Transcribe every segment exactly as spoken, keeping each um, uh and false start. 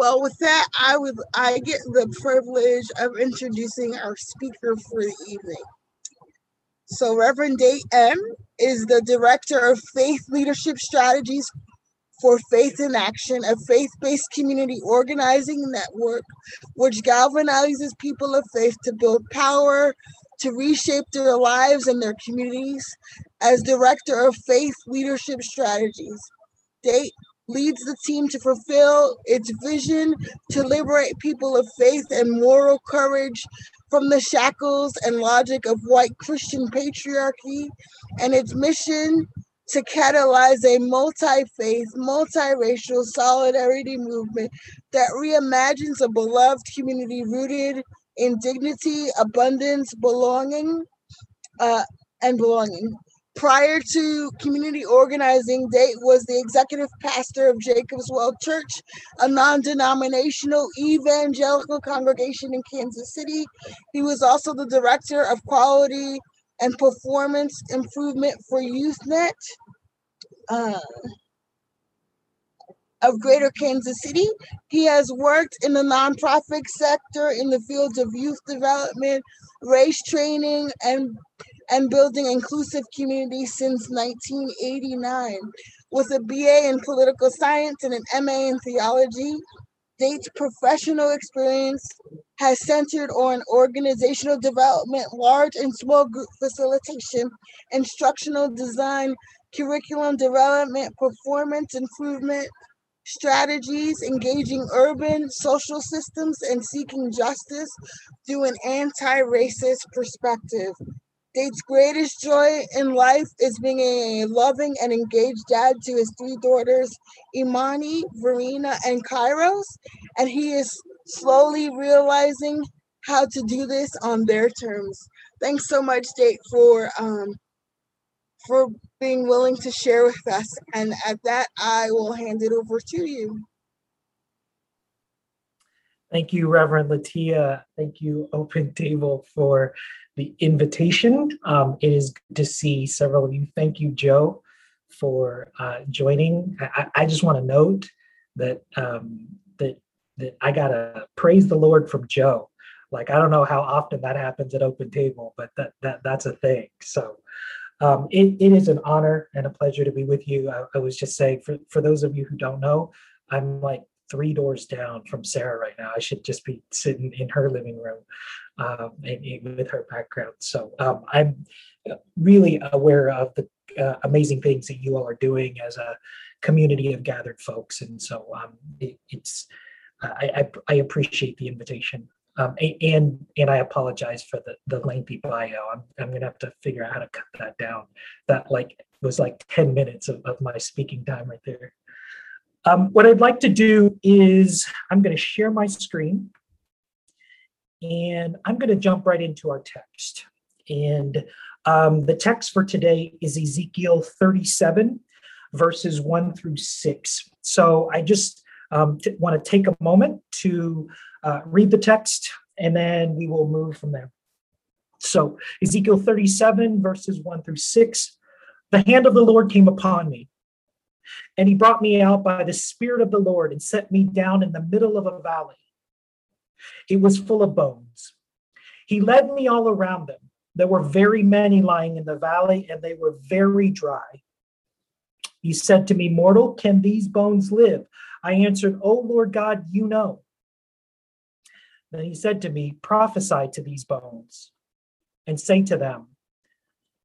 Well, with that, I would I get the privilege of introducing our speaker for the evening. So Reverend Deth Im is the Director of Faith Leadership Strategies for Faith in Action, a faith-based community organizing network which galvanizes people of faith to build power, to reshape their lives and their communities. As Director of Faith Leadership Strategies, Deth leads the team to fulfill its vision to liberate people of faith and moral courage from the shackles and logic of white Christian patriarchy, and its mission to catalyze a multi-faith, multiracial solidarity movement that reimagines a beloved community rooted in dignity, abundance, belonging, uh, and belonging. Prior to community organizing, Deth was the executive pastor of Jacobs Well Church, a non-denominational evangelical congregation in Kansas City. He was also the director of quality and performance improvement for YouthNet uh, of Greater Kansas City. He has worked in the nonprofit sector in the fields of youth development, race training, and and building inclusive communities since nineteen eighty-nine. With a B A in political science and an M A in theology, Deth's professional experience has centered on organizational development, large and small group facilitation, instructional design, curriculum development, performance improvement strategies, engaging urban social systems, and seeking justice through an anti-racist perspective. Deth's greatest joy in life is being a loving and engaged dad to his three daughters, Imani, Verena, and Kairos, and he is slowly realizing how to do this on their terms. Thanks so much, Deth, for, um, for being willing to share with us, and at that, I will hand it over to you. Thank you, Reverend Latia. Thank you, Open Table, for the invitation. Um, it is good to see several of you. Thank you, Joe, for uh, joining. I, I just want to note that um, that that I got to praise the Lord from Joe. Like, I don't know how often that happens at Open Table, but that that that's a thing. So um, it it is an honor and a pleasure to be with you. I, I was just saying, for for those of you who don't know, I'm like three doors down from Sarah right now. I should just be sitting in her living room um, and, and with her background. So um, I'm really aware of the uh, amazing things that you all are doing as a community of gathered folks. And so um, it, it's, I, I, I appreciate the invitation. Um, and and I apologize for the, the lengthy bio. I'm I'm going to have to figure out how to cut that down. That like was like ten minutes of, of my speaking time right there. Um, what I'd like to do is I'm going to share my screen and I'm going to jump right into our text. And um, the text for today is Ezekiel thirty-seven, verses one through six. So I just um, t- want to take a moment to uh, read the text, and then we will move from there. So Ezekiel thirty-seven, verses one through six. The hand of the Lord came upon me, and he brought me out by the Spirit of the Lord and set me down in the middle of a valley. It was full of bones. He led me all around them. There were very many lying in the valley, and they were very dry. He said to me, "Mortal, can these bones live?" I answered, "O Lord God, you know." Then he said to me, "Prophesy to these bones and say to them,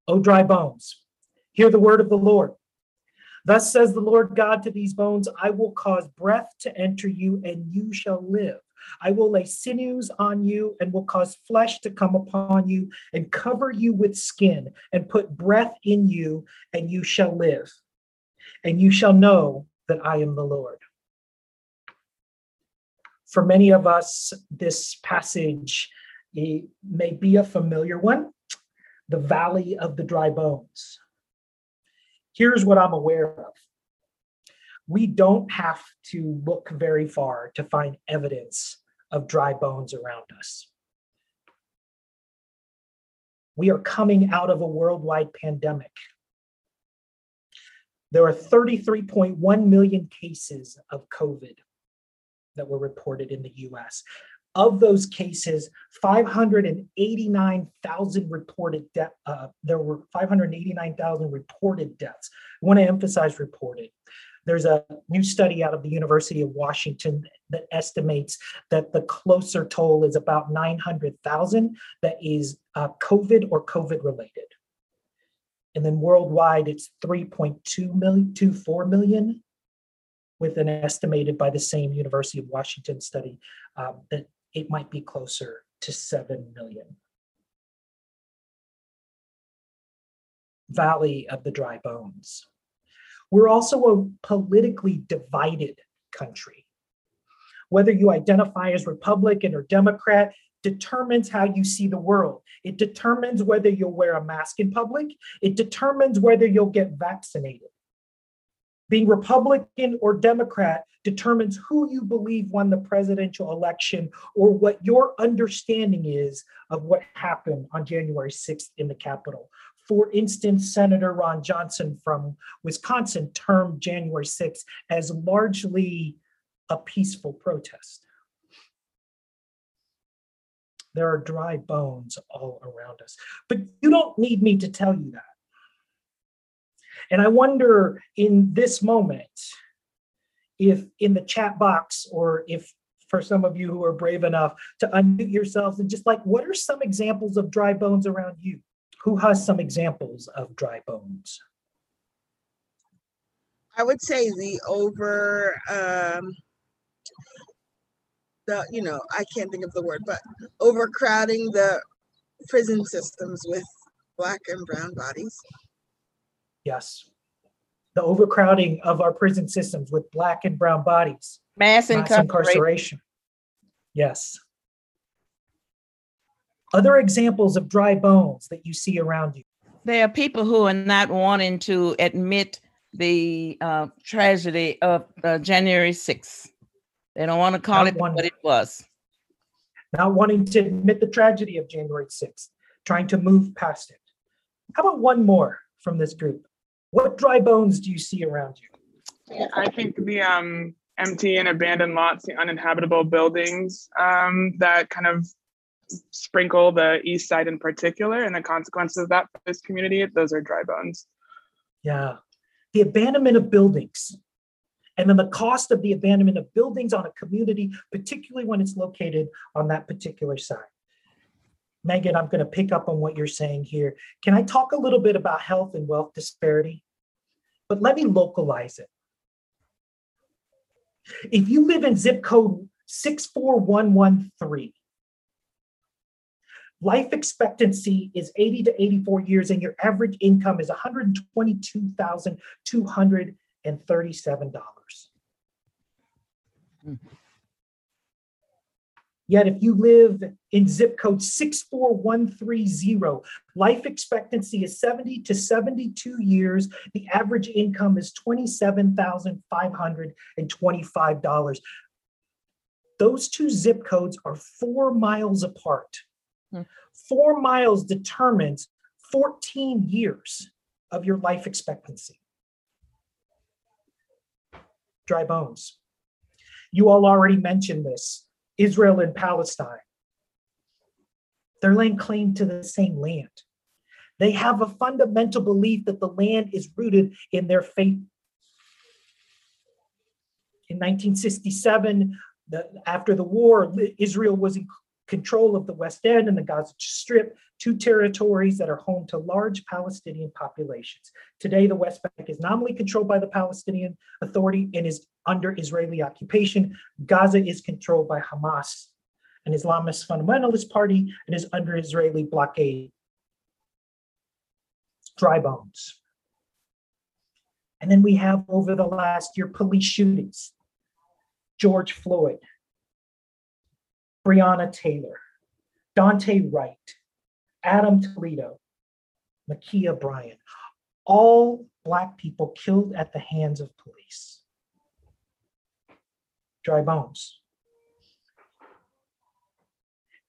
'O dry bones, hear the word of the Lord. Thus says the Lord God to these bones, I will cause breath to enter you, and you shall live. I will lay sinews on you and will cause flesh to come upon you and cover you with skin and put breath in you, and you shall live. And you shall know that I am the Lord.'" For many of us, this passage may be a familiar one, the valley of the dry bones. Here's what I'm aware of. We don't have to look very far to find evidence of dry bones around us. We are coming out of a worldwide pandemic. There are thirty-three point one million cases of COVID. that were reported in the U S. Of those cases, five hundred eighty-nine thousand reported death. Uh, there were five hundred eighty-nine thousand reported deaths. I want to emphasize reported. There's a new study out of the University of Washington that estimates that the closer toll is about nine hundred thousand that is uh, COVID or COVID related. And then worldwide, it's three point two million, two point four million, with an estimated by the same University of Washington study um, that it might be closer to seven million. Valley of the Dry Bones. We're also a politically divided country. Whether you identify as Republican or Democrat determines how you see the world. It determines whether you'll wear a mask in public. It determines whether you'll get vaccinated. Being Republican or Democrat determines who you believe won the presidential election or what your understanding is of what happened on January sixth in the Capitol. For instance, Senator Ron Johnson from Wisconsin termed January sixth as largely a peaceful protest. There are dry bones all around us, but you don't need me to tell you that. And I wonder in this moment, if in the chat box, or if for some of you who are brave enough to unmute yourselves and just like, what are some examples of dry bones around you? Who has some examples of dry bones? I would say the over, um, the, you know, I can't think of the word, but overcrowding the prison systems with Black and brown bodies. Yes. The overcrowding of our prison systems with Black and brown bodies. Mass, Mass incarceration. incarceration. Yes. Other examples of dry bones that you see around you. There are people who are not wanting to admit the uh, tragedy of uh, January sixth. They don't want to call it what it was. Not wanting to admit the tragedy of January sixth, trying to move past it. How about one more from this group? What dry bones do you see around you? Yeah, I think the um, empty and abandoned lots, the uninhabitable buildings um, that kind of sprinkle the East Side in particular, and the consequences of that for this community, those are dry bones. Yeah. The abandonment of buildings, and then the cost of the abandonment of buildings on a community, particularly when it's located on that particular side. Megan, I'm going to pick up on what you're saying here. Can I talk a little bit about health and wealth disparity? But let me localize it. If you live in zip code six four one one three, life expectancy is eighty to eighty-four years, and your average income is one hundred twenty-two thousand two hundred thirty-seven dollars. Mm-hmm. Yet if you live in zip code six four one three zero, life expectancy is seventy to seventy-two years. The average income is twenty-seven thousand five hundred twenty-five dollars. Those two zip codes are four miles apart. Four miles determines fourteen years of your life expectancy. Dry bones. You all already mentioned this. Israel and Palestine. They're laying claim to the same land. They have a fundamental belief that the land is rooted in their faith. In nineteen sixty-seven, the, after the war, Israel was in control of the West End and the Gaza Strip, two territories that are home to large Palestinian populations. Today, the West Bank is nominally controlled by the Palestinian Authority and is under Israeli occupation. Gaza is controlled by Hamas, an Islamist fundamentalist party, and is under Israeli blockade. Dry bones. And then we have, over the last year, police shootings. George Floyd, Breonna Taylor, Dante Wright, Adam Toledo, Ma'Khia Bryant, all Black people killed at the hands of police. Dry bones.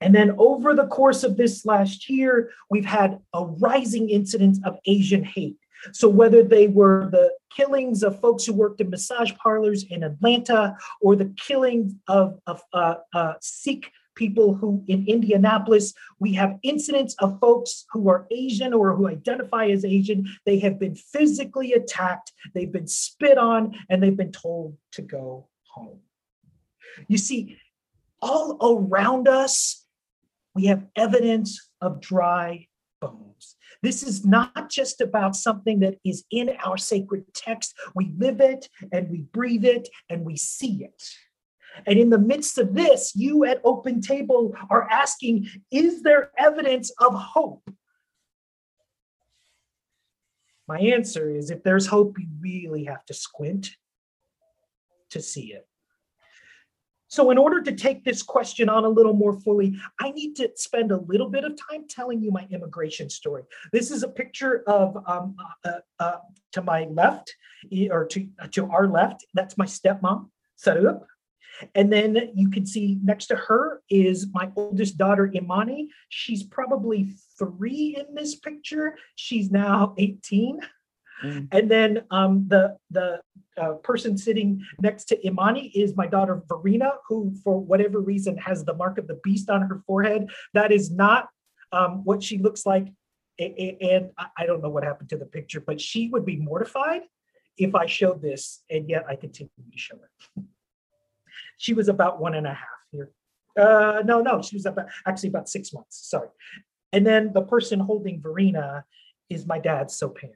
And then over the course of this last year, we've had a rising incidence of Asian hate. So whether they were the killings of folks who worked in massage parlors in Atlanta or the killings of, of uh, uh, Sikh people who in Indianapolis, we have incidents of folks who are Asian or who identify as Asian. They have been physically attacked, they've been spit on, and they've been told to go home. You see, all around us, we have evidence of dry bones. This is not just about something that is in our sacred text. We live it and we breathe it and we see it. And in the midst of this, you at Open Table are asking, is there evidence of hope? My answer is, if there's hope, you really have to squint to see it. So in order to take this question on a little more fully, I need to spend a little bit of time telling you my immigration story. This is a picture of, um, uh, uh, to my left, or to, uh, to our left, that's my stepmom, Sarup. And then you can see next to her is my oldest daughter, Imani. She's probably three in this picture. She's now eighteen. Mm. And then um, the, the uh, person sitting next to Imani is my daughter, Verena, who for whatever reason has the mark of the beast on her forehead. That is not um, what she looks like. And I don't know what happened to the picture, but she would be mortified if I showed this. And yet I continue to show her. She was about one and a half here. Uh, no, no, she was about, actually about six months, sorry. And then the person holding Verena is my dad, Sopan.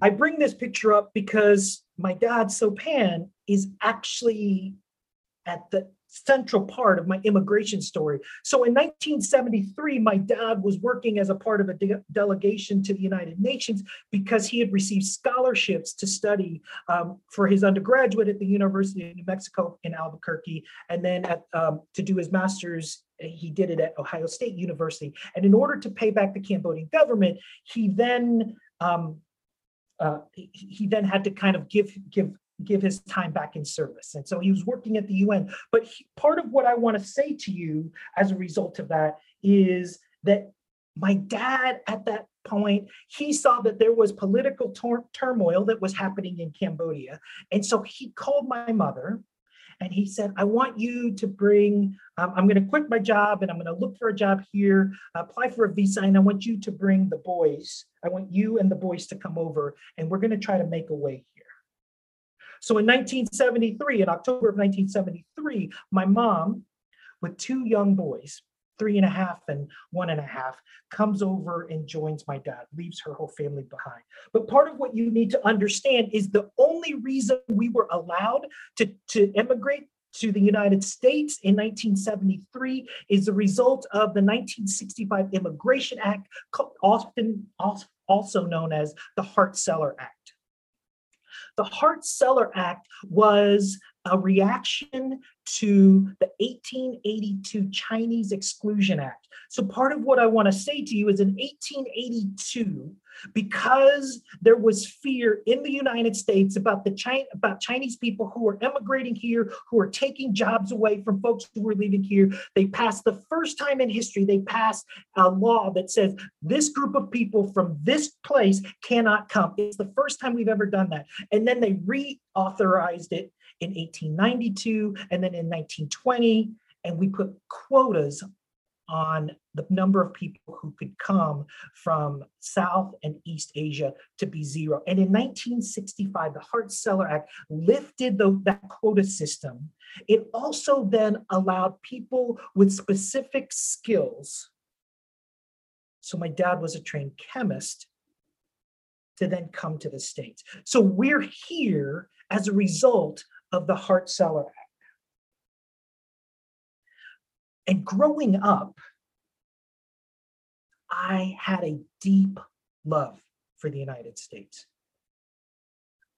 I bring this picture up because my dad, Sopan, is actually at the central part of my immigration story. So in nineteen seventy-three, my dad was working as a part of a de- delegation to the United Nations because he had received scholarships to study um, for his undergraduate at the University of New Mexico in Albuquerque, and then at, um, to do his master's, he did it at Ohio State University. And in order to pay back the Cambodian government, he then um, uh, he then had to kind of give give. give his time back in service. And so he was working at the U N. But he, part of what I want to say to you as a result of that is that my dad at that point, he saw that there was political tor- turmoil that was happening in Cambodia. And so he called my mother and he said, I want you to bring, um, I'm going to quit my job and I'm going to look for a job here, apply for a visa, and I want you to bring the boys. I want you and the boys to come over and we're going to try to make a way here. So in nineteen seventy-three, in October of nineteen seventy-three, my mom, with two young boys, three and a half and one and a half, comes over and joins my dad, leaves her whole family behind. But part of what you need to understand is the only reason we were allowed to, to emigrate to the United States in nineteen seventy-three is the result of the nineteen sixty-five Immigration Act, often also known as the Hart-Celler Act. The Hart-Celler Act was a reaction to the eighteen eighty-two Chinese Exclusion Act. So part of what I want to say to you is in eighteen eighty-two, because there was fear in the United States about the China, about Chinese people who were emigrating here, who were taking jobs away from folks who were leaving here, they passed the first time in history, they passed a law that says this group of people from this place cannot come. It's the first time we've ever done that. And then they reauthorized it in eighteen ninety-two, and then in nineteen twenty, and we put quotas on the number of people who could come from South and East Asia to be zero. And in nineteen sixty-five, the Hart-Celler Act lifted the, that quota system. It also then allowed people with specific skills. So my dad was a trained chemist to then come to the States. So we're here as a result of the Hart-Celler Act. And growing up, I had a deep love for the United States.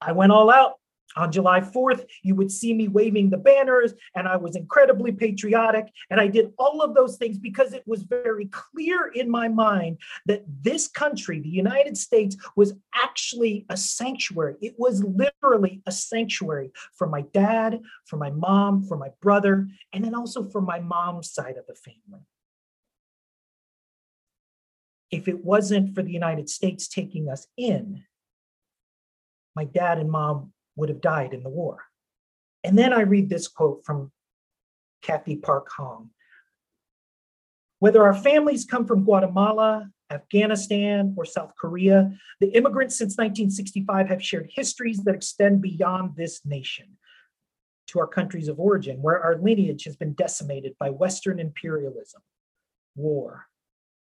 I went all out. On July fourth, you would see me waving the banners, and I was incredibly patriotic, and I did all of those things because it was very clear in my mind that this country, the United States, was actually a sanctuary. It was literally a sanctuary for my dad, for my mom, for my brother, and then also for my mom's side of the family. if it wasn't for the United States taking us in, my dad and mom would have died in the war. And then I read this quote from Kathy Park Hong. Whether our families come from Guatemala, Afghanistan, or South Korea, the immigrants since nineteen sixty-five have shared histories that extend beyond this nation to our countries of origin, where our lineage has been decimated by Western imperialism, war,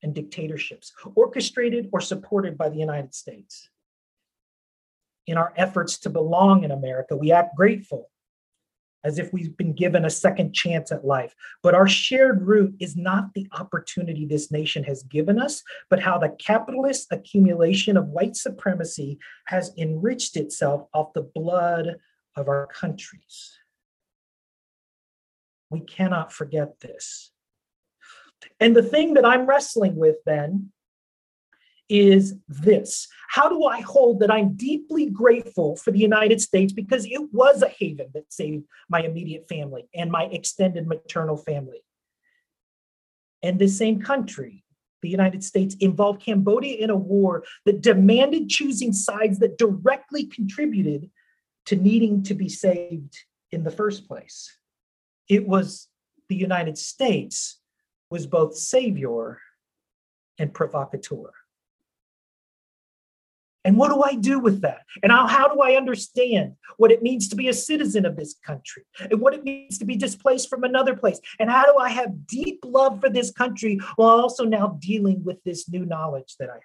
and dictatorships, orchestrated or supported by the United States. In our efforts to belong in America, we act grateful, as if we've been given a second chance at life. But our shared root is not the opportunity this nation has given us, but how the capitalist accumulation of white supremacy has enriched itself off the blood of our countries. We cannot forget this. And the thing that I'm wrestling with then is this. How do I hold that I'm deeply grateful for the United States because it was a haven that saved my immediate family and my extended maternal family? And this same country, the United States, involved Cambodia in a war that demanded choosing sides that directly contributed to needing to be saved in the first place. It was the United States was both savior and provocateur. And what do I do with that? And how, how do I understand what it means to be a citizen of this country and what it means to be displaced from another place? And how do I have deep love for this country while also now dealing with this new knowledge that I have?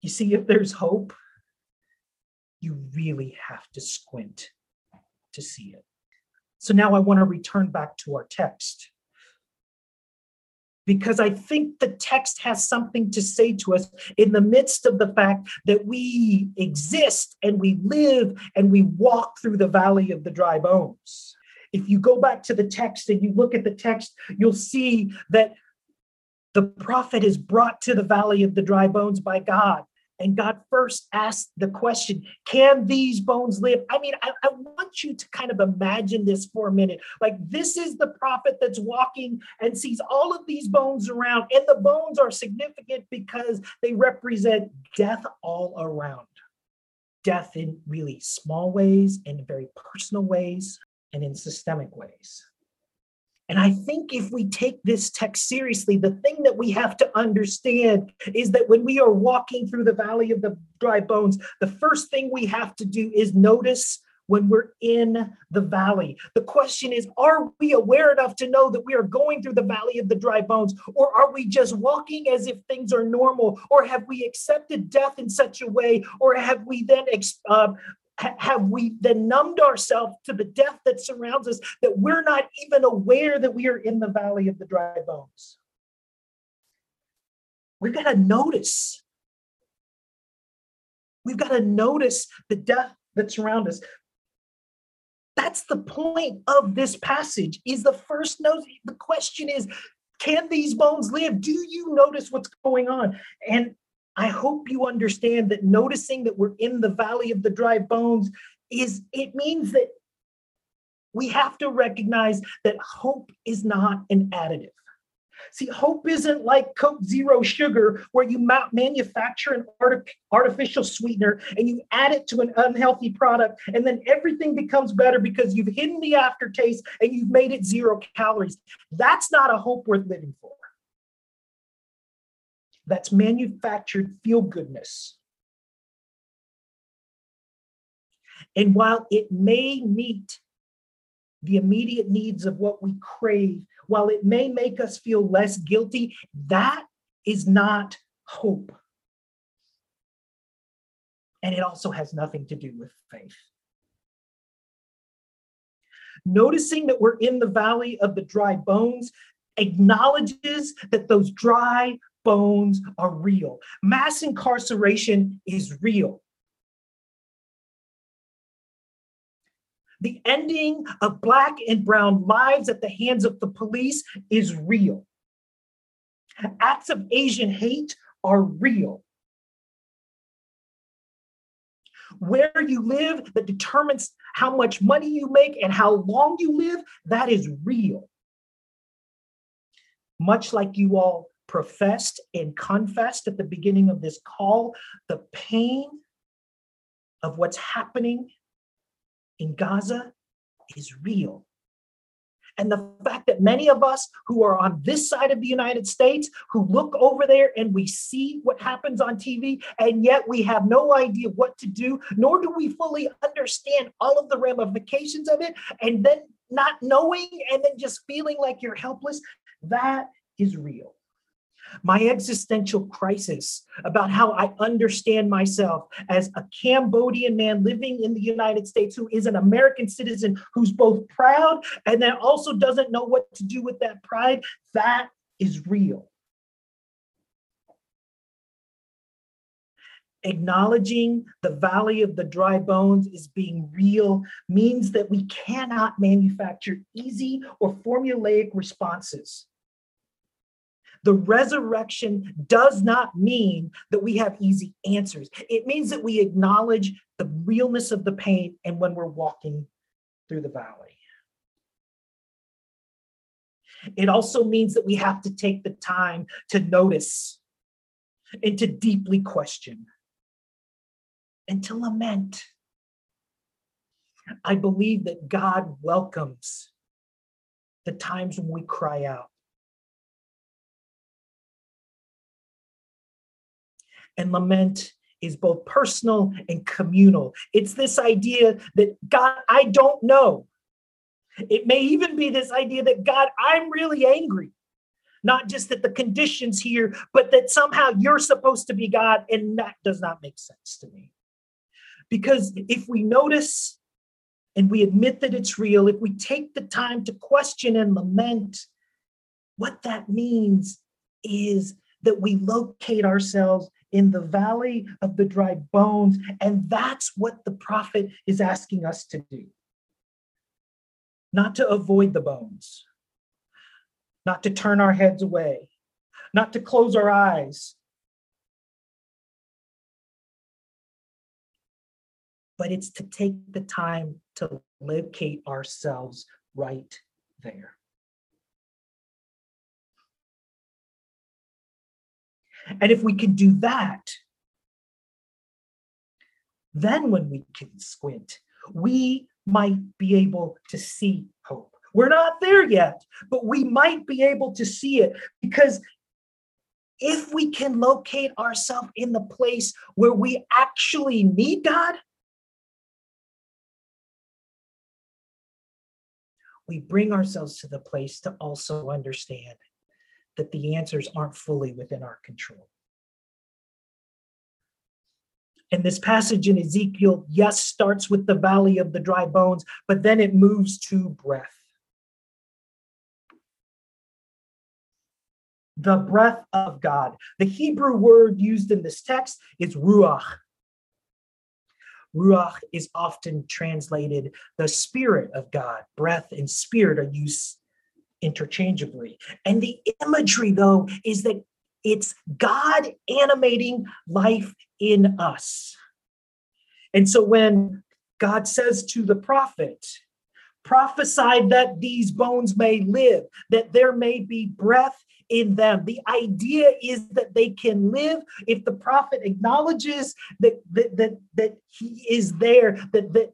You see, if there's hope, you really have to squint to see it. So now I want to return back to our text, because I think the text has something to say to us in the midst of the fact that we exist and we live and we walk through the valley of the dry bones. If you go back to the text and you look at the text, you'll see that the prophet is brought to the valley of the dry bones by God. And God first asked the question, can these bones live? I mean, I, I want you to kind of imagine this for a minute. Like, this is the prophet that's walking and sees all of these bones around. And the bones are significant because they represent death all around. Death in really small ways, in very personal ways, and in systemic ways. And I think if we take this text seriously, the thing that we have to understand is that when we are walking through the valley of the dry bones, the first thing we have to do is notice when we're in the valley. The question is, are we aware enough to know that we are going through the valley of the dry bones? Or are we just walking as if things are normal? Or have we accepted death in such a way? Or have we then uh, Have we then numbed ourselves to the death that surrounds us that we're not even aware that we are in the valley of the dry bones? We've got to notice. We've got to notice the death that surrounds us. That's the point of this passage, is the first note. The question is, can these bones live? Do you notice what's going on? And I hope you understand that noticing that we're in the valley of the dry bones is, it means that we have to recognize that hope is not an additive. See, hope isn't like Coke Zero Sugar, where you ma- manufacture an art- artificial sweetener and you add it to an unhealthy product, and then everything becomes better because you've hidden the aftertaste and you've made it zero calories. That's not a hope worth living for. That's manufactured feel-goodness. And while it may meet the immediate needs of what we crave, while it may make us feel less guilty, that is not hope. And it also has nothing to do with faith. Noticing that we're in the valley of the dry bones acknowledges that those dry bones are real. Mass incarceration is real. The ending of Black and Brown lives at the hands of the police is real. Acts of Asian hate are real. Where you live that determines how much money you make and how long you live, that is real. much like you all professed and confessed at the beginning of this call, the pain of what's happening in Gaza is real. And the fact that many of us who are on this side of the United States, who look over there and we see what happens on T V, and yet we have no idea what to do, nor do we fully understand all of the ramifications of it, and then not knowing, and then just feeling like you're helpless, that is real. My existential crisis about how I understand myself as a Cambodian man living in the United States who is an American citizen who's both proud and then also doesn't know what to do with that pride, that is real. Acknowledging the valley of the dry bones is being real means that we cannot manufacture easy or formulaic responses. The resurrection does not mean that we have easy answers. It means that we acknowledge the realness of the pain and when we're walking through the valley. It also means that we have to take the time to notice and to deeply question and to lament. I believe that God welcomes the times when we cry out. And lament is both personal and communal. It's this idea that, God, I don't know. It may even be this idea that, God, I'm really angry. Not just that the conditions here, but that somehow you're supposed to be God. And that does not make sense to me. Because if we notice and we admit that it's real, if we take the time to question and lament, what that means is that we locate ourselves in the valley of the dry bones. And that's what the prophet is asking us to do. Not to avoid the bones, not to turn our heads away, not to close our eyes, but it's to take the time to locate ourselves right there. And if we can do that, then when we can squint, we might be able to see hope. We're not there yet, but we might be able to see it, because if we can locate ourselves in the place where we actually need God, we bring ourselves to the place to also understand that the answers aren't fully within our control. And this passage in Ezekiel, yes, starts with the valley of the dry bones, but then it moves to breath. The breath of God. The Hebrew word used in this text is ruach. Ruach is often translated the spirit of God. Breath and spirit are used interchangeably. And the imagery, though, is that it's God animating life in us. And so when God says to the prophet, prophesy that these bones may live, that there may be breath in them. The idea is that they can live if the prophet acknowledges that, that, that, that he is there, that, that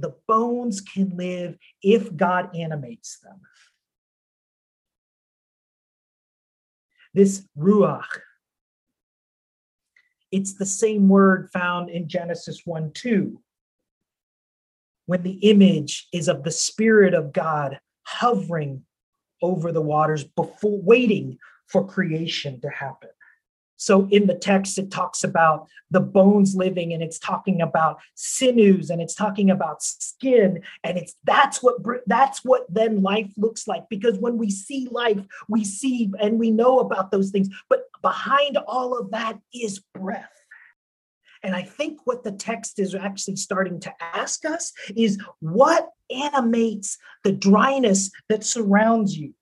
the bones can live if God animates them. This ruach, it's the same word found in Genesis one two, when the image is of the Spirit of God hovering over the waters before waiting for creation to happen. So in the text, it talks about the bones living, and it's talking about sinews, and it's talking about skin, and it's that's what that's what then life looks like. Because when we see life, we see and we know about those things. But behind all of that is breath. And I think what the text is actually starting to ask us is, what animates the dryness that surrounds you?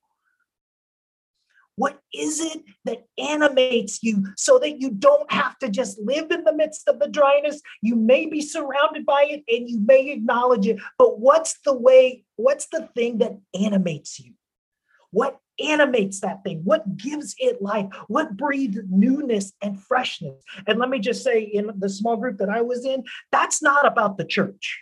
What is it that animates you so that you don't have to just live in the midst of the dryness? You may be surrounded by it and you may acknowledge it, but what's the way, what's the thing that animates you? What animates that thing? What gives it life? What breathes newness and freshness? And let me just say, in the small group that I was in, that's not about the church.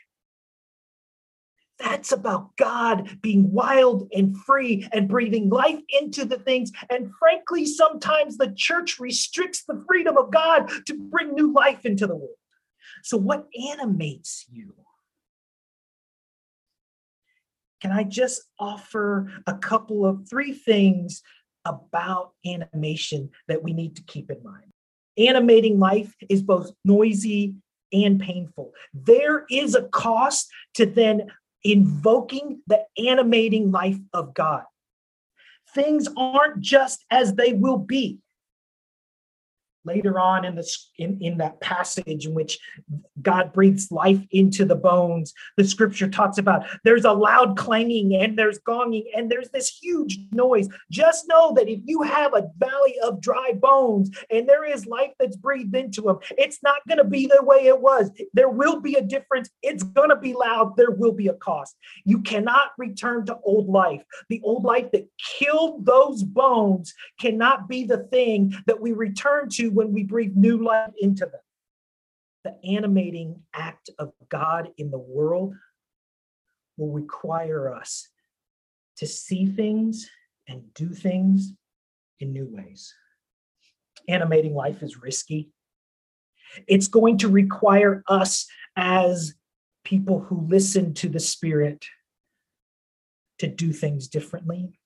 That's about God being wild and free and breathing life into the things. And frankly, sometimes the church restricts the freedom of God to bring new life into the world. So what animates you? Can I just offer a couple of three things about animation that we need to keep in mind? Animating life is both noisy and painful. There is a cost to then invoking the animating life of God. Things aren't just as they will be. Later on in, the, in, in that passage in which God breathes life into the bones, the scripture talks about there's a loud clanging and there's gonging and there's this huge noise. Just know that if you have a valley of dry bones and there is life that's breathed into them, it's not going to be the way it was. There will be a difference. It's going to be loud. There will be a cost. You cannot return to old life. The old life that killed those bones cannot be the thing that we return to when we breathe new life into them. The animating act of God in the world will require us to see things and do things in new ways. Animating life is risky. It's going to require us as people who listen to the Spirit to do things differently.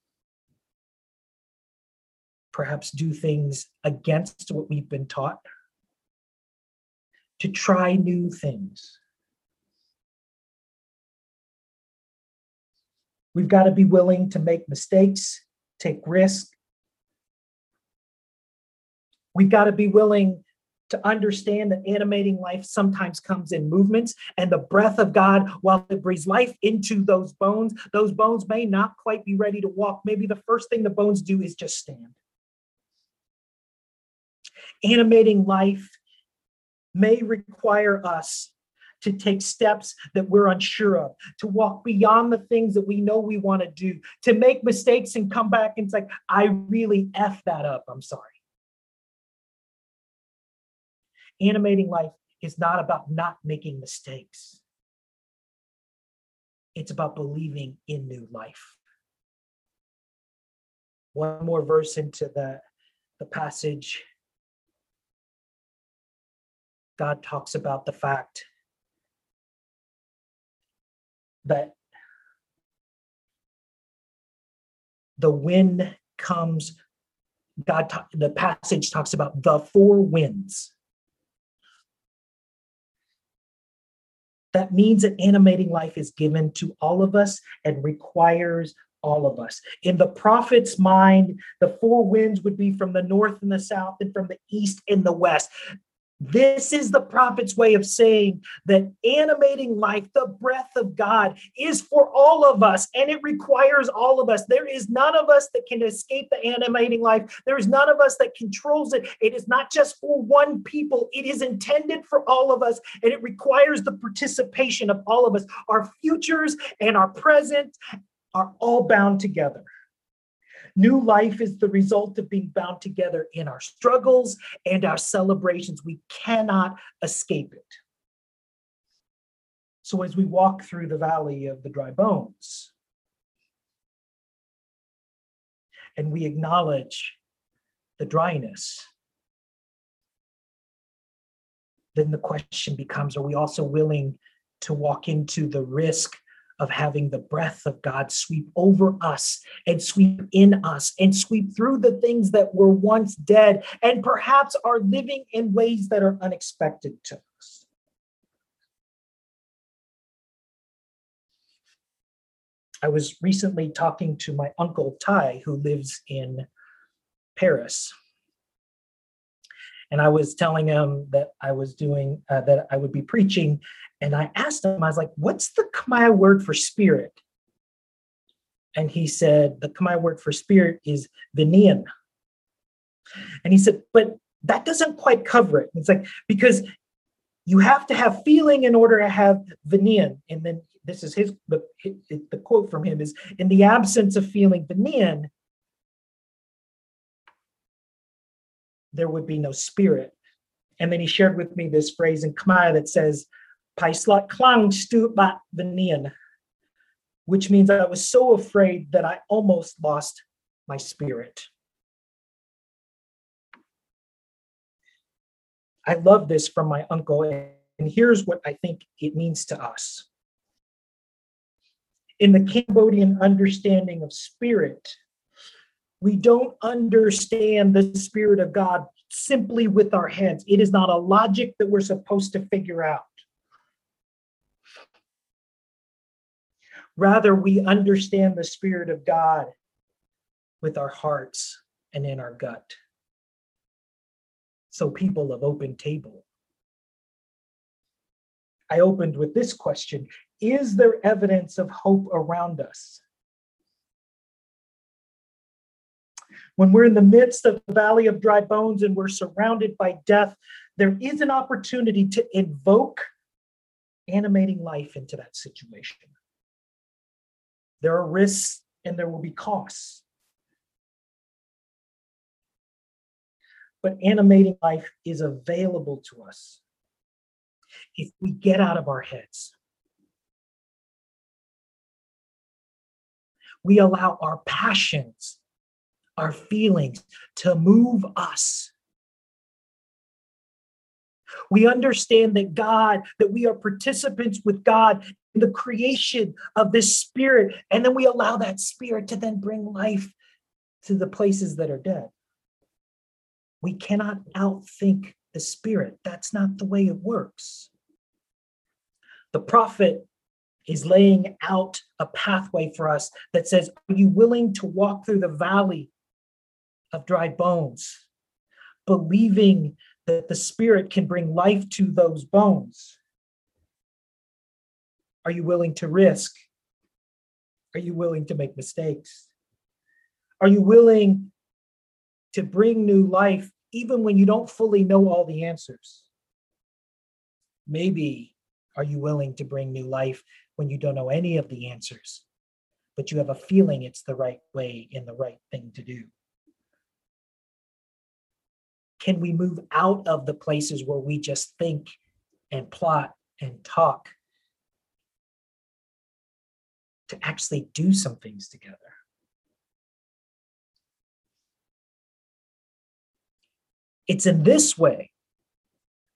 Perhaps do things against what we've been taught, to try new things. We've got to be willing to make mistakes, take risks. We've got to be willing to understand that animating life sometimes comes in movements, and the breath of God, while it breathes life into those bones, those bones may not quite be ready to walk. Maybe the first thing the bones do is just stand. Animating life may require us to take steps that we're unsure of, to walk beyond the things that we know we want to do, to make mistakes and come back and say, I really F that up. I'm sorry. Animating life is not about not making mistakes. It's about believing in new life. One more verse into the, the passage. God talks about the fact that the wind comes, God, ta- the passage talks about the four winds. That means that animating life is given to all of us and requires all of us. In the prophet's mind, the four winds would be from the north and the south and from the east and the west. This is the prophet's way of saying that animating life, the breath of God, is for all of us, and it requires all of us. There is none of us that can escape the animating life. There is none of us that controls it. It is not just for one people. It is intended for all of us, and it requires the participation of all of us. Our futures and our present are all bound together. New life is the result of being bound together in our struggles and our celebrations. We cannot escape it. So as we walk through the valley of the dry bones, and we acknowledge the dryness, then the question becomes, are we also willing to walk into the risk of having the breath of God sweep over us and sweep in us and sweep through the things that were once dead and perhaps are living in ways that are unexpected to us? I was recently talking to my uncle Ty, who lives in Paris. And I was telling him that I was doing, uh, that I would be preaching. And I asked him, I was like, what's the Khmaya word for spirit? And he said, the Khmaya word for spirit is vinian. And he said, but that doesn't quite cover it. And it's like, because you have to have feeling in order to have vinian. And then this is his, the, the quote from him is, in the absence of feeling vinian, there would be no spirit. And then he shared with me this phrase in Khmaya that says, which means I was so afraid that I almost lost my spirit. I love this from my uncle, and here's what I think it means to us. In the Cambodian understanding of spirit, we don't understand the Spirit of God simply with our heads. It is not a logic that we're supposed to figure out. Rather, we understand the Spirit of God with our hearts and in our gut. So, people of Open Table, I opened with this question: is there evidence of hope around us? When we're in the midst of the valley of dry bones and we're surrounded by death, there is an opportunity to invoke animating life into that situation. There are risks and there will be costs. But animating life is available to us if we get out of our heads. We allow our passions, our feelings to move us. We understand that God, that we are participants with God in the creation of this spirit, and then we allow that spirit to then bring life to the places that are dead. We cannot outthink the spirit. That's not the way it works. The prophet is laying out a pathway for us that says, are you willing to walk through the valley of dry bones, believing that the Spirit can bring life to those bones? Are you willing to risk? Are you willing to make mistakes? Are you willing to bring new life even when you don't fully know all the answers? Maybe are you willing to bring new life when you don't know any of the answers, but you have a feeling it's the right way and the right thing to do? Can we move out of the places where we just think and plot and talk to actually do some things together? It's in this way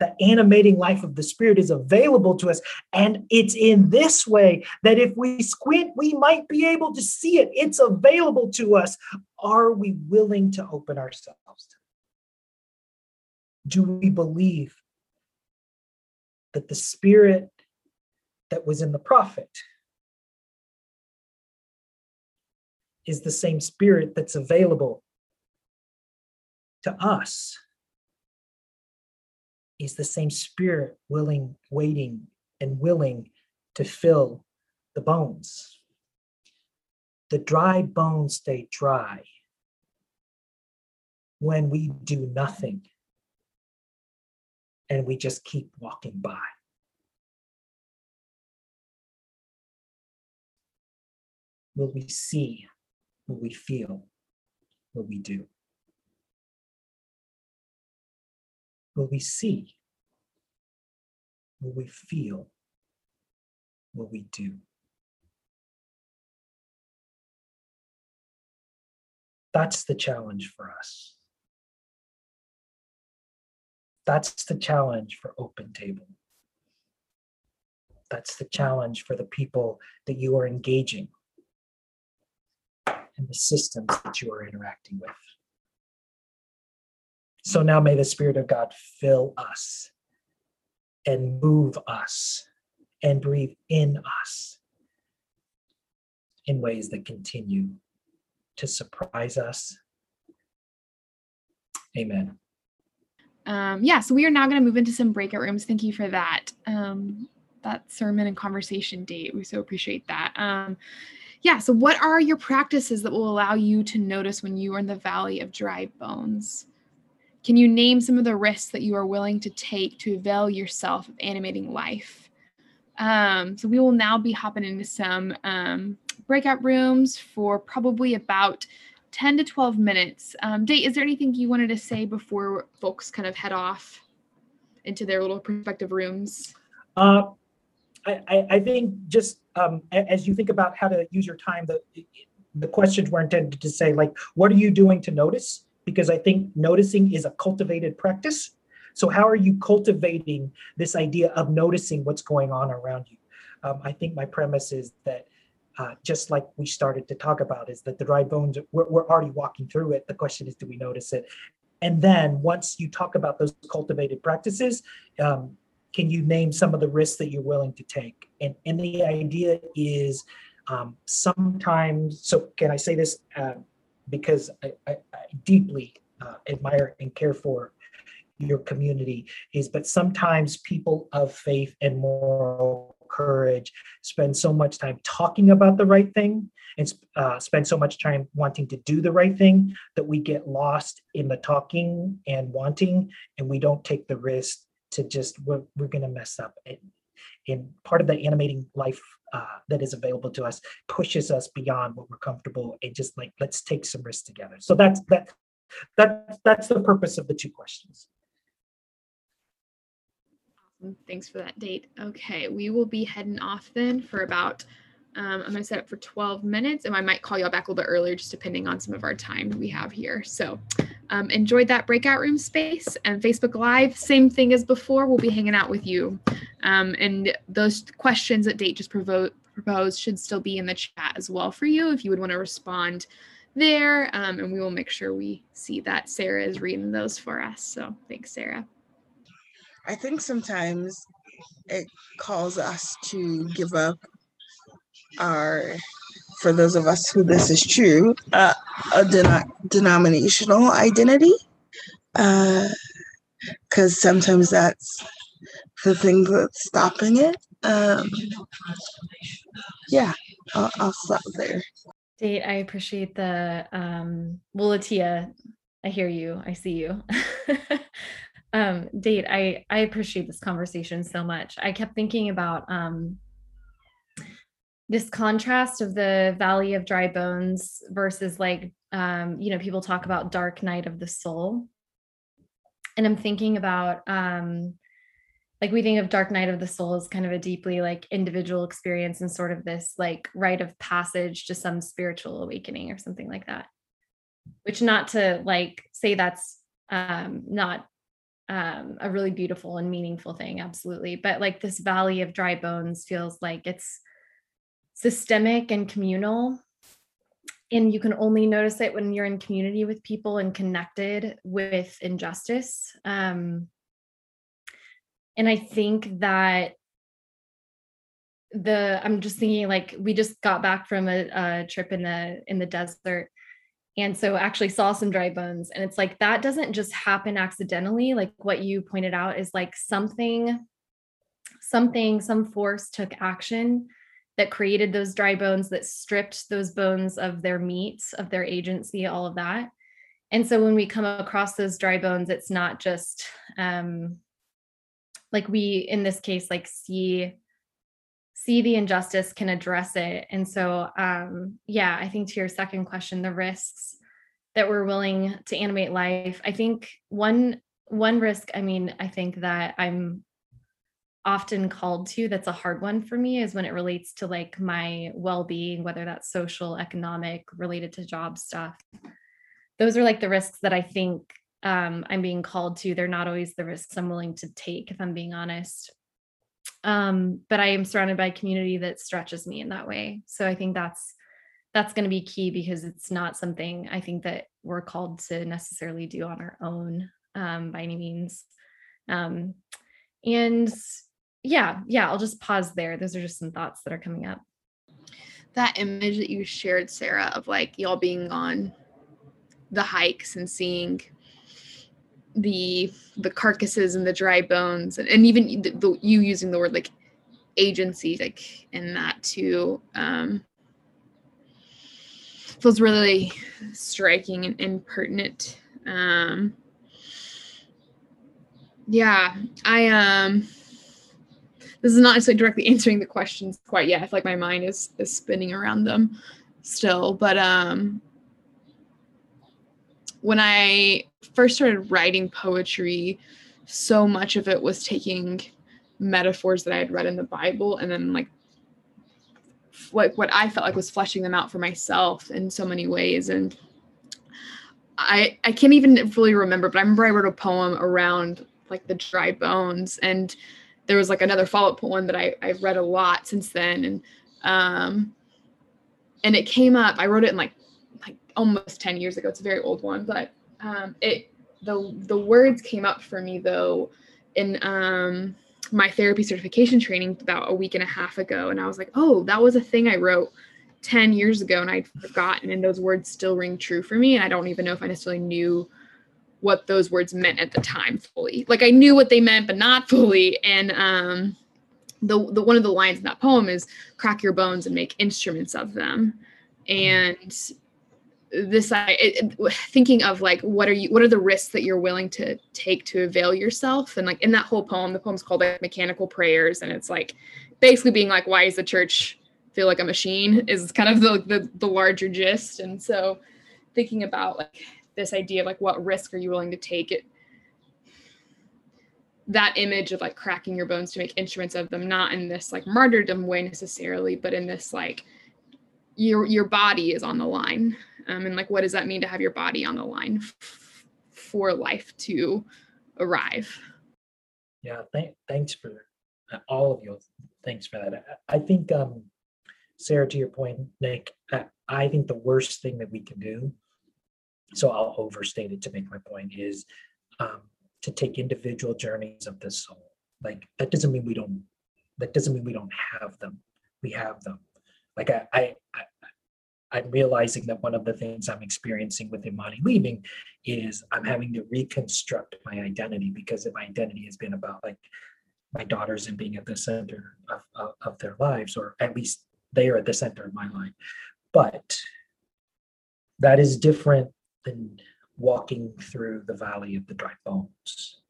that animating life of the Spirit is available to us. And it's in this way that if we squint, we might be able to see it. It's available to us. Are we willing to open ourselves to it? Do we believe that the spirit that was in the prophet is the same spirit that's available to us? Is the same spirit willing, waiting, and willing to fill the bones? The dry bones stay dry when we do nothing. And we just keep walking by. Will we see? Will we feel? Will we do? Will we see? Will we feel? Will we do? That's the challenge for us. That's the challenge for Open Table. That's the challenge for the people that you are engaging and the systems that you are interacting with. So now may the Spirit of God fill us and move us and breathe in us in ways that continue to surprise us. Amen. Um, yeah, so we are now going to move into some breakout rooms. Thank you for that, um, that sermon and conversation date. We so appreciate that. Um, yeah, so what are your practices that will allow you to notice when you are in the valley of dry bones? Can you name some of the risks that you are willing to take to avail yourself of animating life? Um, so we will now be hopping into some um, breakout rooms for probably about ten to twelve minutes. Um, Date, is there anything you wanted to say before folks kind of head off into their little prospective rooms? Uh, I, I think just um, as you think about how to use your time, the, the questions were intended to say, like, what are you doing to notice? Because I think noticing is a cultivated practice. So how are you cultivating this idea of noticing what's going on around you? Um, I think my premise is that uh, just like we started to talk about, is that the dry bones, we're, we're already walking through it. The question is, do we notice it? And then once you talk about those cultivated practices, um, can you name some of the risks that you're willing to take? And, and the idea is um, sometimes, so can I say this? Uh, because I, I, I deeply uh, admire and care for your community is, but sometimes people of faith and moral courage spend so much time talking about the right thing and uh, spend so much time wanting to do the right thing that we get lost in the talking and wanting, and we don't take the risk to just, we're, we're going to mess up. And, and part of the animating life uh, that is available to us pushes us beyond what we're comfortable and just like, let's take some risks together. So that's that, that that's the purpose of the two questions. Awesome. Thanks for that, Date. Okay, we will be heading off then for about, um, I'm going to set up for twelve minutes, and I might call y'all back a little bit earlier just depending on some of our time we have here. So um, enjoyed that breakout room space, and Facebook Live, same thing as before, we'll be hanging out with you. Um, and those questions that Date just proposed should still be in the chat as well for you if you would want to respond there, um, and we will make sure we see that Sarah is reading those for us. So thanks, Sarah. I think sometimes it calls us to give up our, for those of us who this is true, uh, a den- denominational identity, because uh, sometimes that's the thing that's stopping it. Um, yeah, I'll, I'll stop there. Date, I appreciate the, um, well, Latia, I hear you, I see you. um, Date, I, I appreciate this conversation so much. I kept thinking about um, this contrast of the Valley of Dry Bones versus like, um, you know, people talk about dark night of the soul. And I'm thinking about, um, like we think of dark night of the soul as kind of a deeply like individual experience and sort of this like rite of passage to some spiritual awakening or something like that, which not to like say that's um, not um, a really beautiful and meaningful thing. Absolutely. But like this Valley of Dry Bones feels like it's systemic and communal, and you can only notice it when you're in community with people and connected with injustice. Um, And I think that the, I'm just thinking like, we just got back from a, a trip in the, in the desert. And so actually saw some dry bones, and it's like, that doesn't just happen accidentally. Like what you pointed out is like something, something, some force took action that created those dry bones, that stripped those bones of their meat, of their agency, all of that. And so when we come across those dry bones, it's not just, um, like we, in this case, like see, see the injustice, can address it. And so, um, yeah, I think to your second question, the risks that we're willing to animate life, I think one, one risk, I mean, I think that I'm often called to, that's a hard one for me, is when it relates to like my well-being, whether that's social, economic, related to job stuff. Those are like the risks that I think Um, I'm being called to. They're not always the risks I'm willing to take, if I'm being honest. Um, but I am surrounded by a community that stretches me in that way. So I think that's, that's going to be key, because it's not something I think that we're called to necessarily do on our own, um, by any means. Um, and yeah, yeah, I'll just pause there. Those are just some thoughts that are coming up. That image that you shared, Sarah, of like y'all being on the hikes and seeing the the carcasses and the dry bones, and, and even the, the, you using the word like agency, like in that too, um, feels really striking and, and pertinent. Um, yeah, I um, this is not necessarily directly answering the questions quite yet. I feel like my mind is is spinning around them still, but um, when I first started writing poetry, so much of it was taking metaphors that I had read in the Bible and then like like what I felt like was fleshing them out for myself in so many ways. And I I can't even really remember, but I remember I wrote a poem around like the dry bones, and there was like another follow-up one that I, I've read a lot since then. And um and it came up, I wrote it in like like almost ten years ago. It's a very old one, but um it the the words came up for me though in um my therapy certification training about a week and a half ago. And I was like, oh, that was a thing I wrote ten years ago and I'd forgotten, and those words still ring true for me. And I don't even know if I necessarily knew what those words meant at the time fully. Like I knew what they meant, but not fully. And um, the, the one of the lines in that poem is crack your bones and make instruments of them. And this, I, it, thinking of like, what are you, what are the risks that you're willing to take to avail yourself? And like in that whole poem, the poem's called like Mechanical Prayers. And it's like basically being like, why is the church feel like a machine is kind of the, the, the larger gist. And so thinking about like this idea of like, what risk are you willing to take it? That image of like cracking your bones to make instruments of them, not in this like martyrdom way necessarily, but in this, like your, your body is on the line. Um, and like, what does that mean to have your body on the line f- for life to arrive? Yeah, th- thanks for uh, all of you. Thanks for that. I, I think, um, Sarah, to your point, like, I, I think the worst thing that we can do, so I'll overstate it to make my point, is um, to take individual journeys of the soul. Like, that doesn't mean we don't, that doesn't mean we don't have them. We have them. Like, I, I, I I'm realizing that one of the things I'm experiencing with Imani leaving is I'm having to reconstruct my identity, because my identity has been about like my daughters and being at the center of, of, of their lives, or at least they are at the center of my life. But that is different than walking through the valley of the dry bones.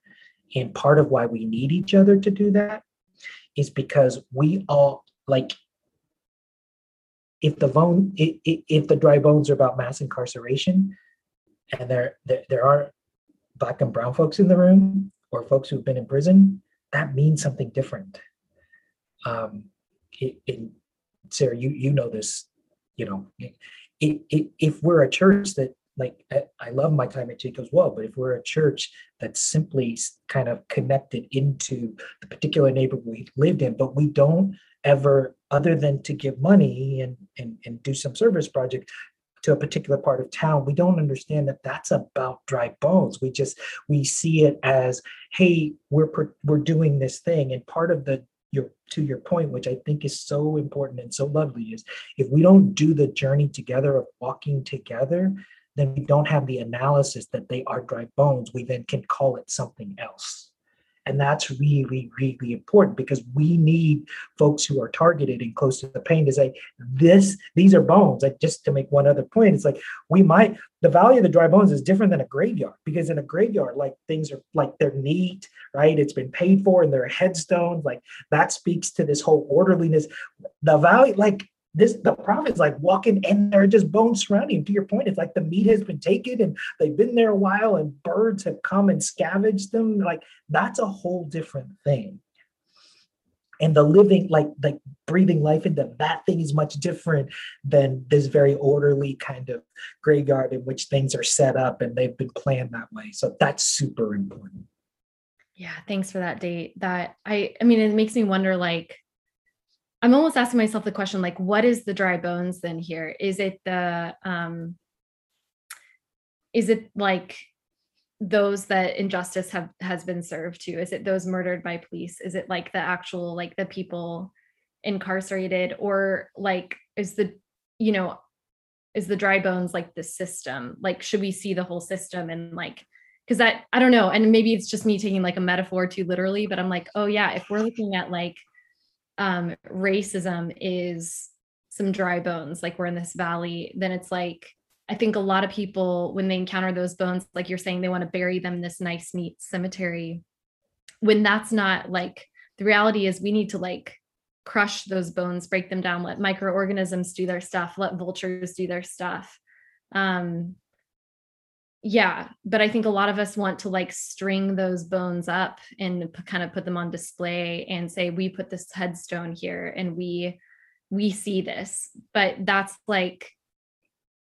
And part of why we need each other to do that is because we all like, If the bone, if the dry bones are about mass incarceration, and there, there there are Black and brown folks in the room, or folks who've been in prison, that means something different. Um, it, it, Sarah, you you know this, you know, it, it, if we're a church that like I love my time at Jacobs Well, but if we're a church that's simply kind of connected into the particular neighborhood we lived in, but we don't ever, other than to give money and, and, and do some service project to a particular part of town, we don't understand that that's about dry bones. We just, we see it as, hey, we're we're doing this thing. And part of the, your to your point, which I think is so important and so lovely, is if we don't do the journey together of walking together, then we don't have the analysis that they are dry bones. We then can call it something else. And that's really, really important, because we need folks who are targeted and close to the pain to say, this, these are bones. Like, just to make one other point, it's like, we might, the value of the dry bones is different than a graveyard, because in a graveyard, like things are like, they're neat, right? It's been paid for and they're headstones. Like that speaks to this whole orderliness. The value, like this, the prophet's like walking and there are just bones surrounding him. To your point, it's like the meat has been taken and they've been there a while and birds have come and scavenged them. Like that's a whole different thing. And the living, like, like breathing life into that thing is much different than this very orderly kind of graveyard in which things are set up and they've been planned that way. So that's super important. Yeah. Thanks for that, Date. That I, I mean, it makes me wonder, like, I'm almost asking myself the question, like, what is the dry bones then here? Is it the, um, is it like those that injustice have, has been served to? Is it those murdered by police? Is it like the actual, like the people incarcerated, or like, is the, you know, is the dry bones like the system? Like, should we see the whole system? And like, cause that, I don't know. And maybe it's just me taking like a metaphor too literally, but I'm like, oh yeah, if we're looking at like, um racism is some dry bones, like we're in this valley, then it's like I think a lot of people when they encounter those bones, like you're saying, they want to bury them in this nice neat cemetery, when that's not like the reality. Is we need to like crush those bones, break them down, let microorganisms do their stuff, let vultures do their stuff, um Yeah. But I think a lot of us want to like string those bones up and p- kind of put them on display and say, we put this headstone here and we, we see this, but that's like,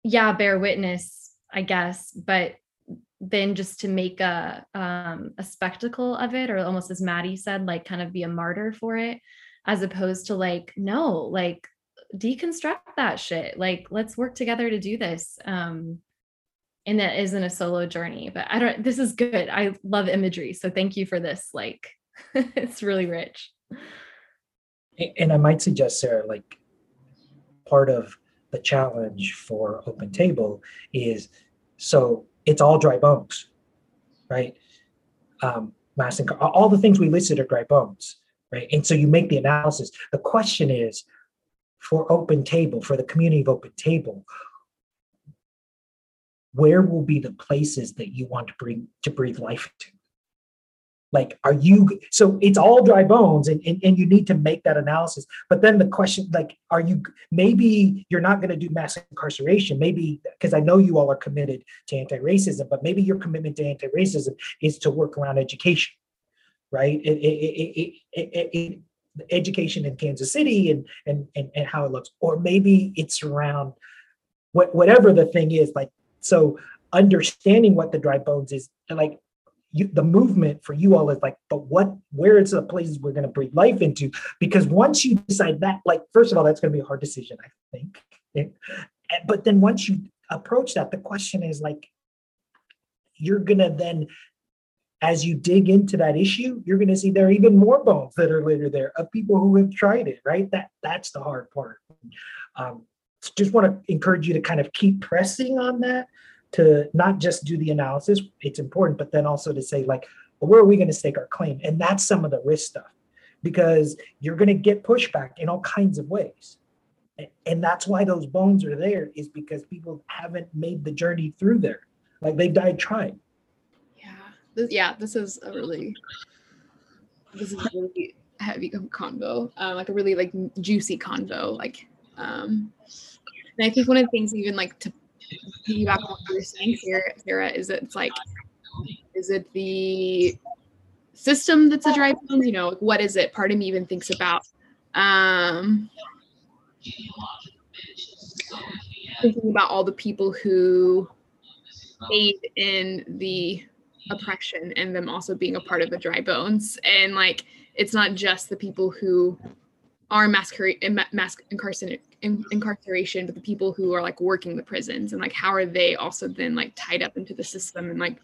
yeah, bear witness, I guess. But then just to make a, um, a spectacle of it, or almost as Maddie said, like kind of be a martyr for it, as opposed to like, no, like deconstruct that shit. Like, let's work together to do this. Um, and that isn't a solo journey, but I don't, this is good. I love imagery. So thank you for this. Like, it's really rich. And I might suggest, Sarah, like part of the challenge for Open Table is, so it's all dry bones, right? Um, mass and all the things we listed are dry bones, right? And so you make the analysis. The question is, for Open Table, for the community of Open Table, where will be the places that you want to bring to breathe life to? Like, are you, so it's all dry bones and, and, and you need to make that analysis. But then the question, like, are you, maybe you're not going to do mass incarceration, maybe, because I know you all are committed to anti-racism, but maybe your commitment to anti-racism is to work around education, right? It, it, it, it, it, it, education in Kansas City and, and, and, and how it looks, or maybe it's around what, whatever the thing is, like, so understanding what the dry bones is, like, You, the movement for you all is like, but what, where it's the places we're going to breathe life into? Because once you decide that, like, first of all, that's going to be a hard decision, I think. And, but then once you approach that, the question is like, you're going to then, as you dig into that issue, you're going to see there are even more bones that are later there of people who have tried it, right? That That's the hard part. Um, so just want to encourage you to kind of keep pressing on that, to not just do the analysis, it's important, but then also to say like, well, where are we going to stake our claim? And that's some of the risk stuff, because you're going to get pushback in all kinds of ways. And that's why those bones are there, is because people haven't made the journey through there. Like, they've died trying. Yeah. This, yeah. This is a really, this is a really heavy convo, uh, like a really like juicy convo. Like, um, and I think one of the things even like to back on what you were saying, Sarah, Sarah, is it's like, is it the system that's a dry bone? You know, like, what is it? Part of me even thinks about um, thinking about all the people who stayed in the oppression and them also being a part of the dry bones. And like, it's not just the people who are mass, mass incarcer- incarceration, but the people who are like working the prisons, and like, how are they also then like tied up into the system and like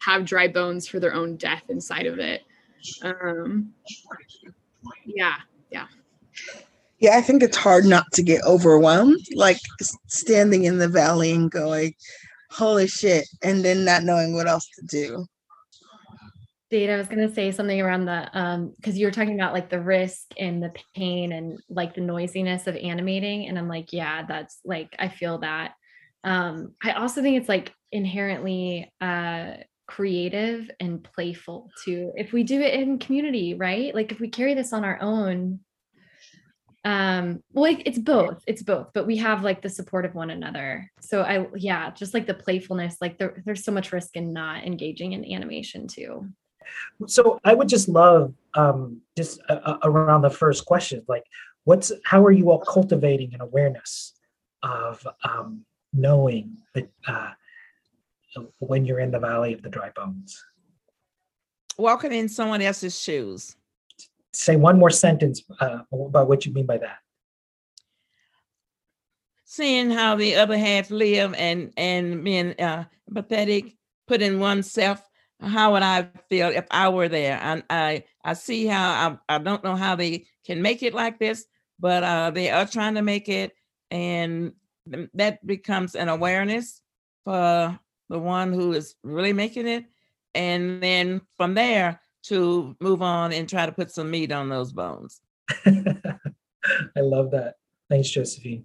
have dry bones for their own death inside of it? Um, yeah, yeah. Yeah, I think it's hard not to get overwhelmed, like standing in the valley and going, holy shit, and then not knowing what else to do. Data, I was going to say something around the, um, cause you were talking about like the risk and the pain and like the noisiness of animating. And I'm like, yeah, that's like, I feel that. Um, I also think it's like inherently, uh, creative and playful too. If we do it in community, right? Like if we carry this on our own, um, well, like it's both, it's both, but we have like the support of one another. So I, yeah, just like the playfulness, like there, there's so much risk in not engaging in animation too. So I would just love um, just uh, around the first question, like what's, how are you all cultivating an awareness of um, knowing that uh, when you're in the valley of the dry bones? Walking in someone else's shoes. Say one more sentence uh, about what you mean by that. Seeing how the other half live and, and being uh, pathetic, put in oneself. How would I feel if I were there? I I, I see how I, I don't know how they can make it like this, but uh, they are trying to make it, and that becomes an awareness for the one who is really making it, and then from there to move on and try to put some meat on those bones. I love that. Thanks, Josephine.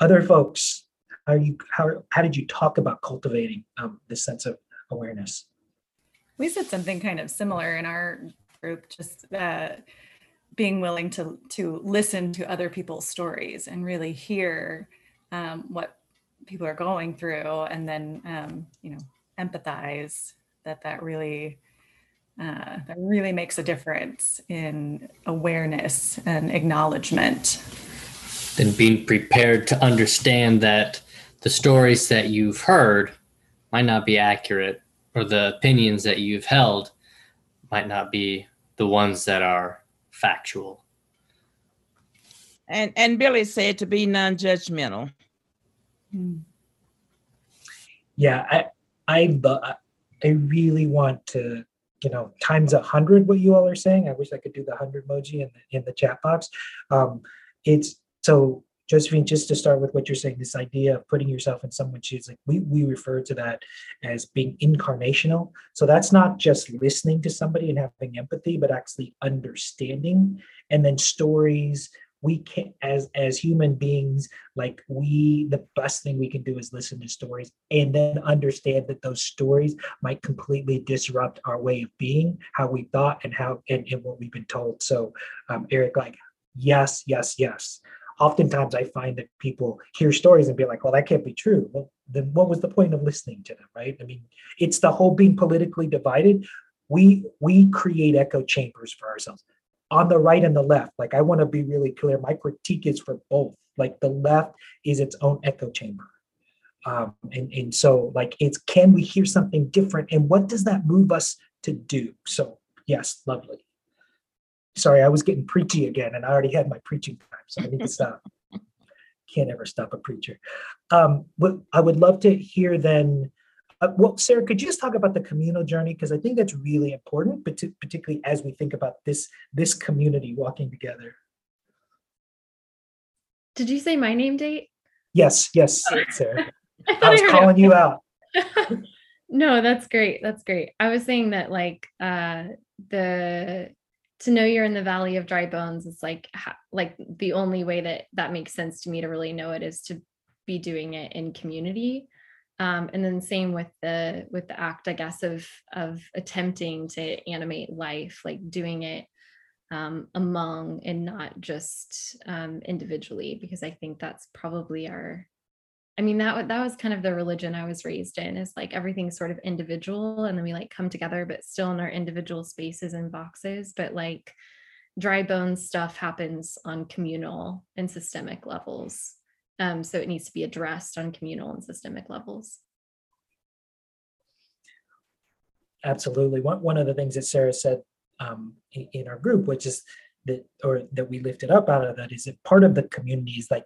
Other folks, how you how how did you talk about cultivating um, this sense of awareness? We said something kind of similar in our group, just uh, being willing to to listen to other people's stories and really hear um, what people are going through, and then, um, you know, empathize, that that really, uh, that really makes a difference in awareness and acknowledgement. Then being prepared to understand that the stories that you've heard might not be accurate, or the opinions that you've held might not be the ones that are factual. And and Billy said to be non-judgmental. Yeah, I I I really want to, you know, times a hundred what you all are saying. I wish I could do the hundred emoji in the, in the chat box. Um, it's so, Josephine, just to start with what you're saying, this idea of putting yourself in someone's shoes, like we we refer to that as being incarnational. So that's not just listening to somebody and having empathy, but actually understanding. And then stories, we can, as as human beings, like we, the best thing we can do is listen to stories and then understand that those stories might completely disrupt our way of being, how we thought, and how and, and what we've been told. So, um, Eric, like, yes, yes, yes. Oftentimes I find that people hear stories and be like, well, that can't be true. Well, then what was the point of listening to them, right? I mean, it's the whole being politically divided. We we create echo chambers for ourselves on the right and the left. Like, I want to be really clear. My critique is for both. Like, the left is its own echo chamber. Um, and, and so, like, it's, can we hear something different? And what does that move us to do? So, yes, lovely. Sorry, I was getting preachy again, and I already had my preaching time, so I need to stop. Can't ever stop a preacher. Um, but I would love to hear then, uh, well, Sarah, could you just talk about the communal journey? Because I think that's really important, but to, particularly as we think about this, this community walking together. Did you say my name, Date? Yes, yes, Sarah. I, I was I calling it. you out. No, that's great. That's great. I was saying that, like, uh, the... to know you're in the valley of dry bones, it's like, like the only way that that makes sense to me to really know it is to be doing it in community. Um, and then same with the, with the act, I guess, of, of attempting to animate life, like doing it um, among and not just um, individually, because I think that's probably our, I mean, that, that was kind of the religion I was raised in, is like everything's sort of individual, and then we like come together, but still in our individual spaces and boxes. But like dry bones stuff happens on communal and systemic levels. Um, so it needs to be addressed on communal and systemic levels. Absolutely. One, one of the things that Sarah said um, in, in our group, which is that, or that we lifted up out of that, is that part of the community is like,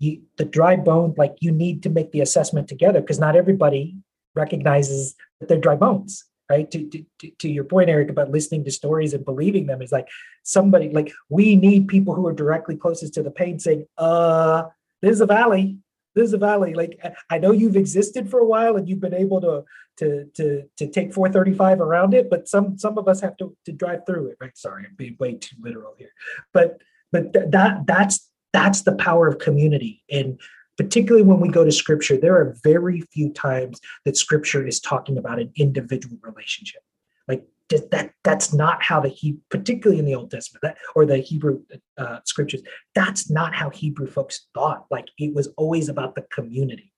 You, the dry bone, like you need to make the assessment together, because not everybody recognizes that they're dry bones, right? To, to, to your point, Eric, about listening to stories and believing them is like somebody, like we need people who are directly closest to the pain saying, uh, this is a valley, this is a valley. Like, I know you've existed for a while and you've been able to to to to take four thirty-five around it, but some some of us have to, to drive through it, right? Sorry, I'm being way too literal here. But, but th- that that's That's the power of community. And particularly when we go to scripture, there are very few times that scripture is talking about an individual relationship. Like that, that's not how the Hebrew, particularly in the Old Testament that, or the Hebrew uh, scriptures, that's not how Hebrew folks thought. Like it was always about the community.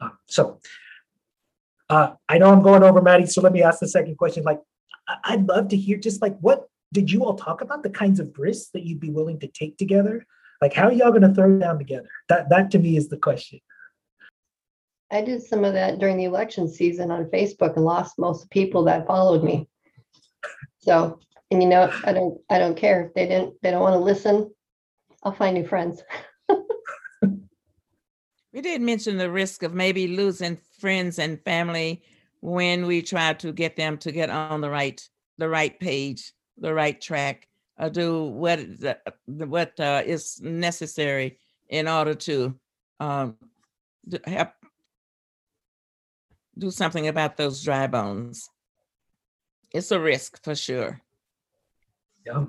Um, so uh, I know I'm going over, Maddie, so let me ask the second question. Like, I'd love to hear just like, what did you all talk about? The kinds of risks that you'd be willing to take together? Like, how are y'all going to throw down together? That, that to me is the question. I did some of that during the election season on Facebook and lost most of the people that followed me. So, and you know, I don't, I don't care if they didn't, they don't want to listen. I'll find new friends. We did mention the risk of maybe losing friends and family when we try to get them to get on the right, the right page, the right track. Uh, do what what uh, is necessary in order to um, help do something about those dry bones. It's a risk for sure. Yeah,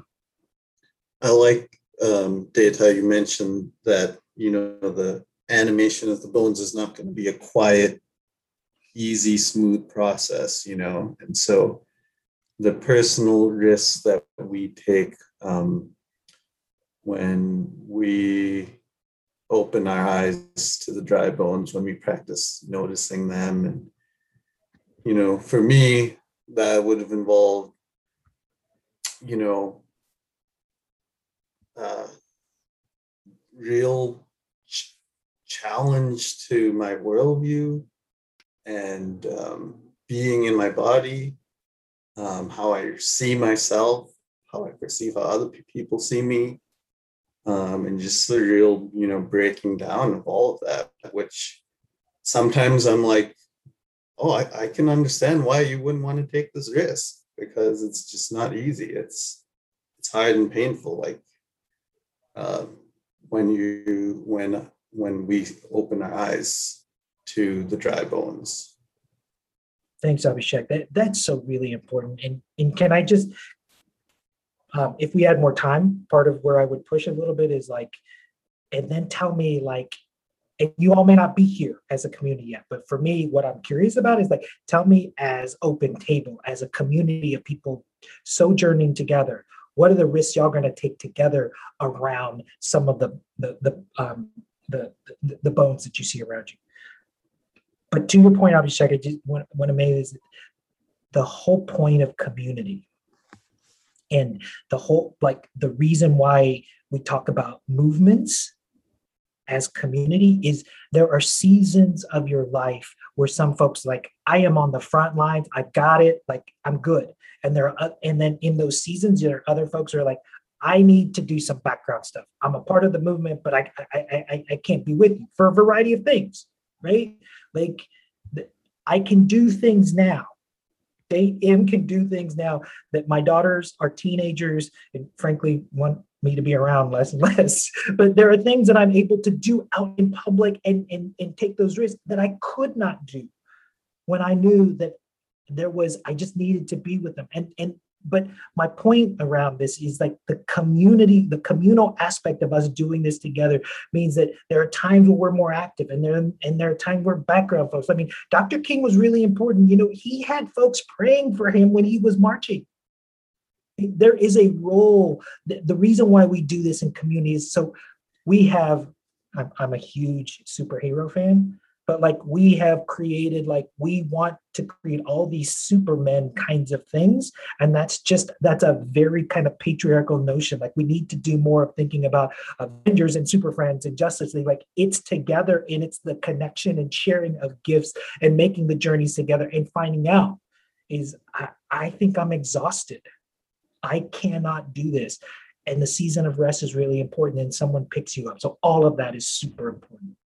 I like um, Data. You mentioned that, you know, the animation of the bones is not going to be a quiet, easy, smooth process. You know, and so. The personal risks that we take um, when we open our eyes to the dry bones when we practice noticing them. And, you know, for me, that would have involved, you know, uh, real ch- challenge to my worldview and um, being in my body, um, how I see myself, how I perceive how other people see me, um, and just the real, you know, breaking down of all of that, which sometimes I'm like, oh, I, I can understand why you wouldn't want to take this risk, because it's just not easy. It's it's hard and painful. Like uh, when you when when we open our eyes to the dry bones. Thanks, Abhishek. That that's so really important. And and can I just, um, if we had more time, part of where I would push a little bit is like, and then tell me like. And you all may not be here as a community yet, but for me, what I'm curious about is like, tell me as Open Table, as a community of people sojourning together, what are the risks y'all going to take together around some of the the the, um, the the the bones that you see around you? But to your point, Abhishek, I just want, want to make is the whole point of community and the whole, like the reason why we talk about movements as community is there are seasons of your life where some folks like, I am on the front lines, I got it, like I'm good. And there are, and then in those seasons, there are other folks who are like, I need to do some background stuff. I'm a part of the movement, but I I I, I can't be with you for a variety of things, right? Like I can do things now. Deth Im can do things now that my daughters are teenagers and frankly want me to be around less and less. But there are things that I'm able to do out in public and, and, and take those risks that I could not do when I knew that there was, I just needed to be with them. And and but my point around this is like the community, the communal aspect of us doing this together means that there are times where we're more active and there, and there are times where background folks, I mean, Doctor King was really important. You know, he had folks praying for him when he was marching. There is a role. The reason why we do this in community is so we have, I'm, I'm a huge superhero fan, but like we have created, like we want to create all these Superman kinds of things. And that's just, that's a very kind of patriarchal notion. Like we need to do more of thinking about Avengers and Super Friends and Justice League. Like it's together and it's the connection and sharing of gifts and making the journeys together and finding out is I, I think I'm exhausted. I cannot do this. And the season of rest is really important and someone picks you up. So all of that is super important.